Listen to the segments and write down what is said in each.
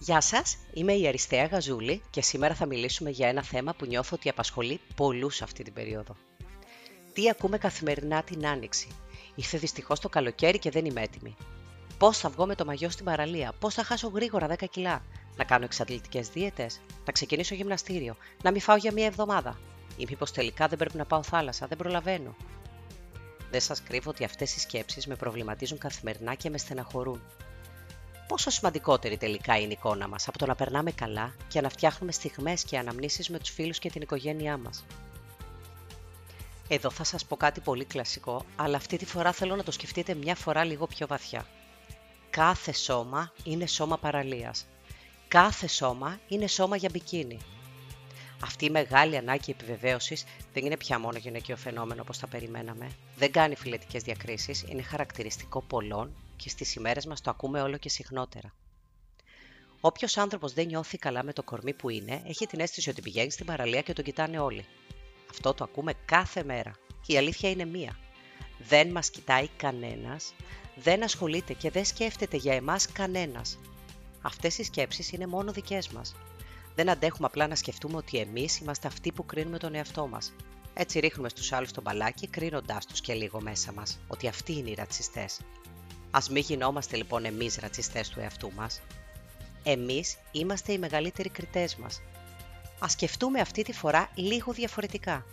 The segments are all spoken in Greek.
Γεια σας, είμαι η Αριστέα Γαζούλη και σήμερα θα μιλήσουμε για ένα θέμα που νιώθω ότι απασχολεί πολλούς αυτή την περίοδο. Τι ακούμε καθημερινά την Άνοιξη? Ήρθε δυστυχώς το καλοκαίρι και δεν είμαι έτοιμη. Πώς θα βγω με το μαγιό στην παραλία? Πώς θα χάσω γρήγορα 10 κιλά? Να κάνω εξαντλητικές δίαιτες? Να ξεκινήσω γυμναστήριο? Να μην φάω για μία εβδομάδα? Ή μήπως τελικά δεν πρέπει να πάω θάλασσα? Δεν προλαβαίνω. Δεν σας κρύβω ότι αυτές οι σκέψεις με προβληματίζουν καθημερινά και με στεναχωρούν. Πόσο σημαντικότερη τελικά είναι η εικόνα μας από το να περνάμε καλά και να φτιάχνουμε στιγμές και αναμνήσεις με τους φίλους και την οικογένειά μας. Εδώ θα σας πω κάτι πολύ κλασικό, αλλά αυτή τη φορά θέλω να το σκεφτείτε μια φορά λίγο πιο βαθιά. Κάθε σώμα είναι σώμα παραλίας. Κάθε σώμα είναι σώμα για μπικίνι. Αυτή η μεγάλη ανάγκη επιβεβαίωσης δεν είναι πια μόνο γυναικείο φαινόμενο όπως τα περιμέναμε. Δεν κάνει φιλετικές διακρίσεις, είναι χαρακτηριστικό πολλών και στις ημέρες μας το ακούμε όλο και συχνότερα. Όποιος άνθρωπος δεν νιώθει καλά με το κορμί που είναι, έχει την αίσθηση ότι πηγαίνει στην παραλία και τον κοιτάνε όλοι. Αυτό το ακούμε κάθε μέρα. Η αλήθεια είναι μία. Δεν μας κοιτάει κανένας, δεν ασχολείται και δεν σκέφτεται για εμάς κανένας. Αυτές οι σκέψεις είναι μόνο δικές μας. Δεν αντέχουμε απλά να σκεφτούμε ότι εμείς είμαστε αυτοί που κρίνουμε τον εαυτό μας. Έτσι ρίχνουμε στους άλλους τον μπαλάκι, κρίνοντάς τους και λίγο μέσα μας, ότι αυτοί είναι οι ρατσιστές. Ας μην γινόμαστε λοιπόν εμείς ρατσιστές του εαυτού μας. Εμείς είμαστε οι μεγαλύτεροι κριτές μας. Ας σκεφτούμε αυτή τη φορά λίγο διαφορετικά.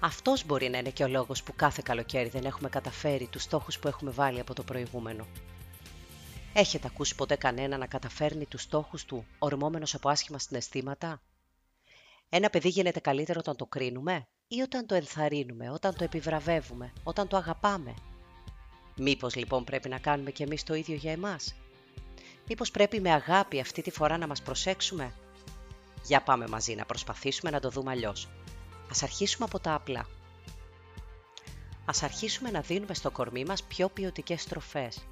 Αυτός μπορεί να είναι και ο λόγος που κάθε καλοκαίρι δεν έχουμε καταφέρει τους στόχους που έχουμε βάλει από το προηγούμενο. Έχετε ακούσει ποτέ κανένα να καταφέρνει τους στόχους του ορμόμενος από άσχημα συναισθήματα? Ένα παιδί γίνεται καλύτερο όταν το κρίνουμε ή όταν το ενθαρρύνουμε, όταν το επιβραβεύουμε, όταν το αγαπάμε? Μήπως λοιπόν πρέπει να κάνουμε και εμείς το ίδιο για εμάς? Μήπως πρέπει με αγάπη αυτή τη φορά να μας προσέξουμε? Για πάμε μαζί να προσπαθήσουμε να το δούμε αλλιώς. Ας αρχίσουμε από τα απλά. Ας αρχίσουμε να δίνουμε στο κορμί μας πιο ποιοτικές τροφές.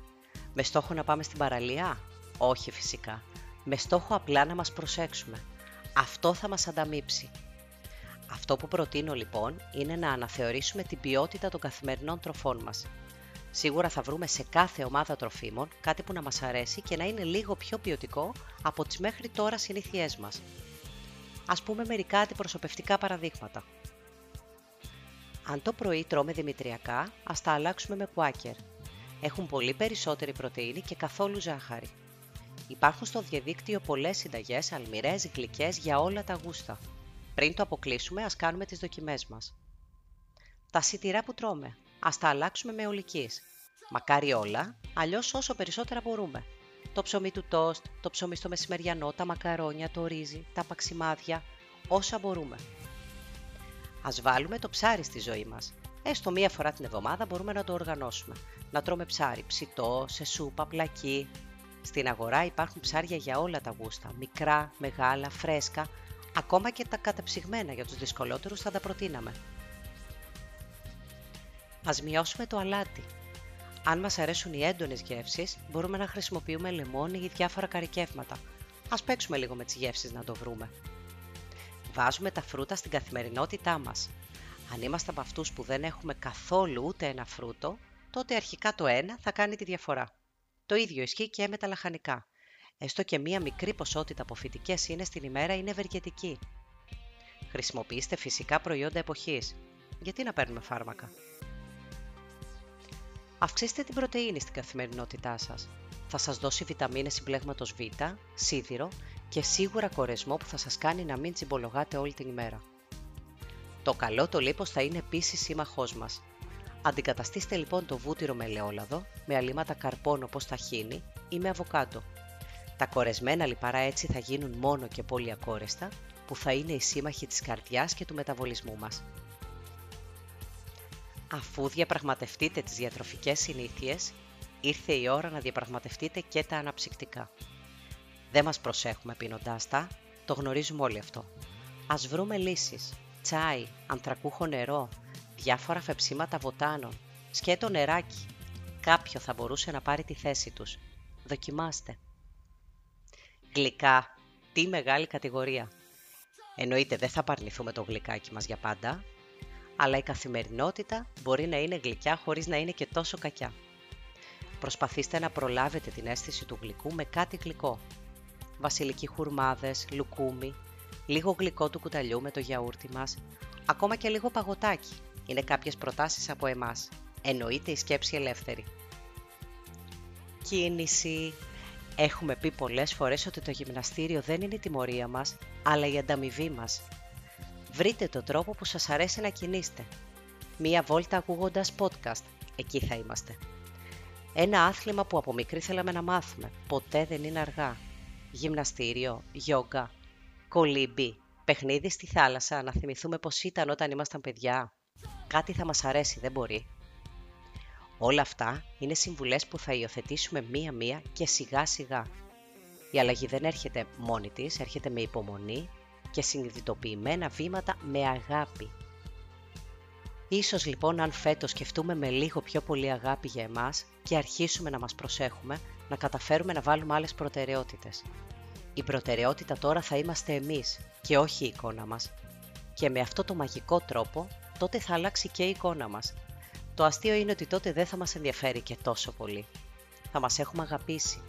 Με στόχο να πάμε στην παραλία? Όχι φυσικά. Με στόχο απλά να μας προσέξουμε. Αυτό θα μας ανταμείψει. Αυτό που προτείνω λοιπόν είναι να αναθεωρήσουμε την ποιότητα των καθημερινών τροφών μας. Σίγουρα θα βρούμε σε κάθε ομάδα τροφίμων κάτι που να μας αρέσει και να είναι λίγο πιο ποιοτικό από τις μέχρι τώρα συνήθειές μας. Ας πούμε μερικά αντιπροσωπευτικά παραδείγματα. Αν το πρωί τρώμε δημητριακά, ας τα αλλάξουμε με κουάκερ. Έχουν πολύ περισσότερη πρωτεΐνη και καθόλου ζάχαρη. Υπάρχουν στο διαδίκτυο πολλές συνταγές, αλμυρές, γλυκές για όλα τα γούστα. Πριν το αποκλείσουμε, ας κάνουμε τις δοκιμές μας. Τα σιτηρά που τρώμε, ας τα αλλάξουμε με ολικής. Μακάρι όλα, αλλιώς όσο περισσότερα μπορούμε. Το ψωμί του τόστ, το ψωμί στο μεσημεριανό, τα μακαρόνια, το ρύζι, τα παξιμάδια, όσα μπορούμε. Ας βάλουμε το ψάρι στη ζωή μας. Έστω μία φορά την εβδομάδα μπορούμε να το οργανώσουμε. Να τρώμε ψάρι ψητό, σε σούπα, πλακή. Στην αγορά υπάρχουν ψάρια για όλα τα γούστα, μικρά, μεγάλα, φρέσκα, ακόμα και τα καταψυγμένα για τους δυσκολότερους θα τα προτείναμε. Ας μειώσουμε το αλάτι. Αν μας αρέσουν οι έντονες γεύσεις, μπορούμε να χρησιμοποιούμε λεμόνι ή διάφορα καρικεύματα. Ας παίξουμε λίγο με τις γεύσεις να το βρούμε. Βάζουμε τα φρούτα στην καθημερινότητά μας. Αν είμαστε από αυτούς που δεν έχουμε καθόλου ούτε ένα φρούτο, τότε αρχικά το ένα θα κάνει τη διαφορά. Το ίδιο ισχύει και με τα λαχανικά. Έστω και μία μικρή ποσότητα από φυτικές ίνες την ημέρα είναι ευεργετική. Χρησιμοποιήστε φυσικά προϊόντα εποχής. Γιατί να παίρνουμε φάρμακα? Αυξήστε την πρωτεΐνη στην καθημερινότητά σας. Θα σας δώσει βιταμίνες συμπλέγματος Β, σίδηρο και σίγουρα κορεσμό που θα σας κάνει να μην τσιμπολογάτε όλη την ημέρα. Το καλό το λίπος θα είναι επίσης σύμμαχός μας. Αντικαταστήστε λοιπόν το βούτυρο με ελαιόλαδο, με αλίματα καρπών όπως ταχίνι ή με αβοκάντο. Τα κορεσμένα λιπαρά έτσι θα γίνουν μόνο και πολύ ακόρεστα, που θα είναι οι σύμμαχοι της καρδιάς και του μεταβολισμού μας. Αφού διαπραγματευτείτε τις διατροφικές συνήθειες, ήρθε η ώρα να διαπραγματευτείτε και τα αναψυκτικά. Δεν μας προσέχουμε πίνοντάς τα, το γνωρίζουμε όλοι αυτό. Ας βρούμε λύσεις. Τσάι, ανθρακούχο νερό, διάφορα φεψίματα βοτάνων, σκέτο νεράκι. Κάποιο θα μπορούσε να πάρει τη θέση τους. Δοκιμάστε. Γλυκά. Τι μεγάλη κατηγορία. Εννοείται δεν θα απαρνηθούμε το γλυκάκι μας για πάντα, αλλά η καθημερινότητα μπορεί να είναι γλυκιά χωρίς να είναι και τόσο κακιά. Προσπαθήστε να προλάβετε την αίσθηση του γλυκού με κάτι γλυκό. Βασιλικοί χουρμάδες, λουκούμι, λίγο γλυκό του κουταλιού με το γιαούρτι μας, ακόμα και λίγο παγωτάκι. Είναι κάποιες προτάσεις από εμάς. Εννοείται η σκέψη ελεύθερη. Κίνηση. Έχουμε πει πολλές φορές ότι το γυμναστήριο δεν είναι η τιμωρία μας, αλλά η ανταμοιβή μας. Βρείτε τον τρόπο που σας αρέσει να κινείστε. Μία βόλτα ακούγοντας podcast. Εκεί θα είμαστε. Ένα άθλημα που από μικρή θέλαμε να μάθουμε. Ποτέ δεν είναι αργά. Γυμναστήριο, γιόγκα, κολύμπι, παιχνίδι στη θάλασσα, να θυμηθούμε πως ήταν όταν ήμασταν παιδιά. Κάτι θα μας αρέσει, δεν μπορεί. Όλα αυτά είναι συμβουλές που θα υιοθετήσουμε μία-μία και σιγά-σιγά. Η αλλαγή δεν έρχεται μόνη της, έρχεται με υπομονή και συνειδητοποιημένα βήματα με αγάπη. Ίσως λοιπόν αν φέτος σκεφτούμε με λίγο πιο πολύ αγάπη για εμάς και αρχίσουμε να μας προσέχουμε, να καταφέρουμε να βάλουμε άλλες προτεραιότητες. Η προτεραιότητα τώρα θα είμαστε εμείς και όχι η εικόνα μας. Και με αυτό το μαγικό τρόπο τότε θα αλλάξει και η εικόνα μας. Το αστείο είναι ότι τότε δεν θα μας ενδιαφέρει και τόσο πολύ. Θα μας έχουμε αγαπήσει.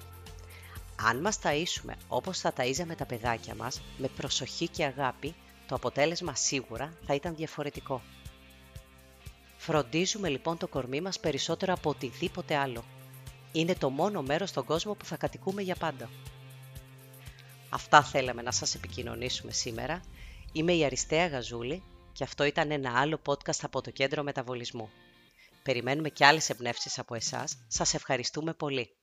Αν μας ταΐσουμε όπως θα ταΐζαμε τα παιδάκια μας, με προσοχή και αγάπη, το αποτέλεσμα σίγουρα θα ήταν διαφορετικό. Φροντίζουμε λοιπόν το κορμί μας περισσότερο από οτιδήποτε άλλο. Είναι το μόνο μέρος στον κόσμο που θα κατοικούμε για πάντα. Αυτά θέλαμε να σας επικοινωνήσουμε σήμερα. Είμαι η Αριστέα Γαζούλη και αυτό ήταν ένα άλλο podcast από το Κέντρο Μεταβολισμού. Περιμένουμε και άλλες εμπνεύσεις από εσάς. Σας ευχαριστούμε πολύ.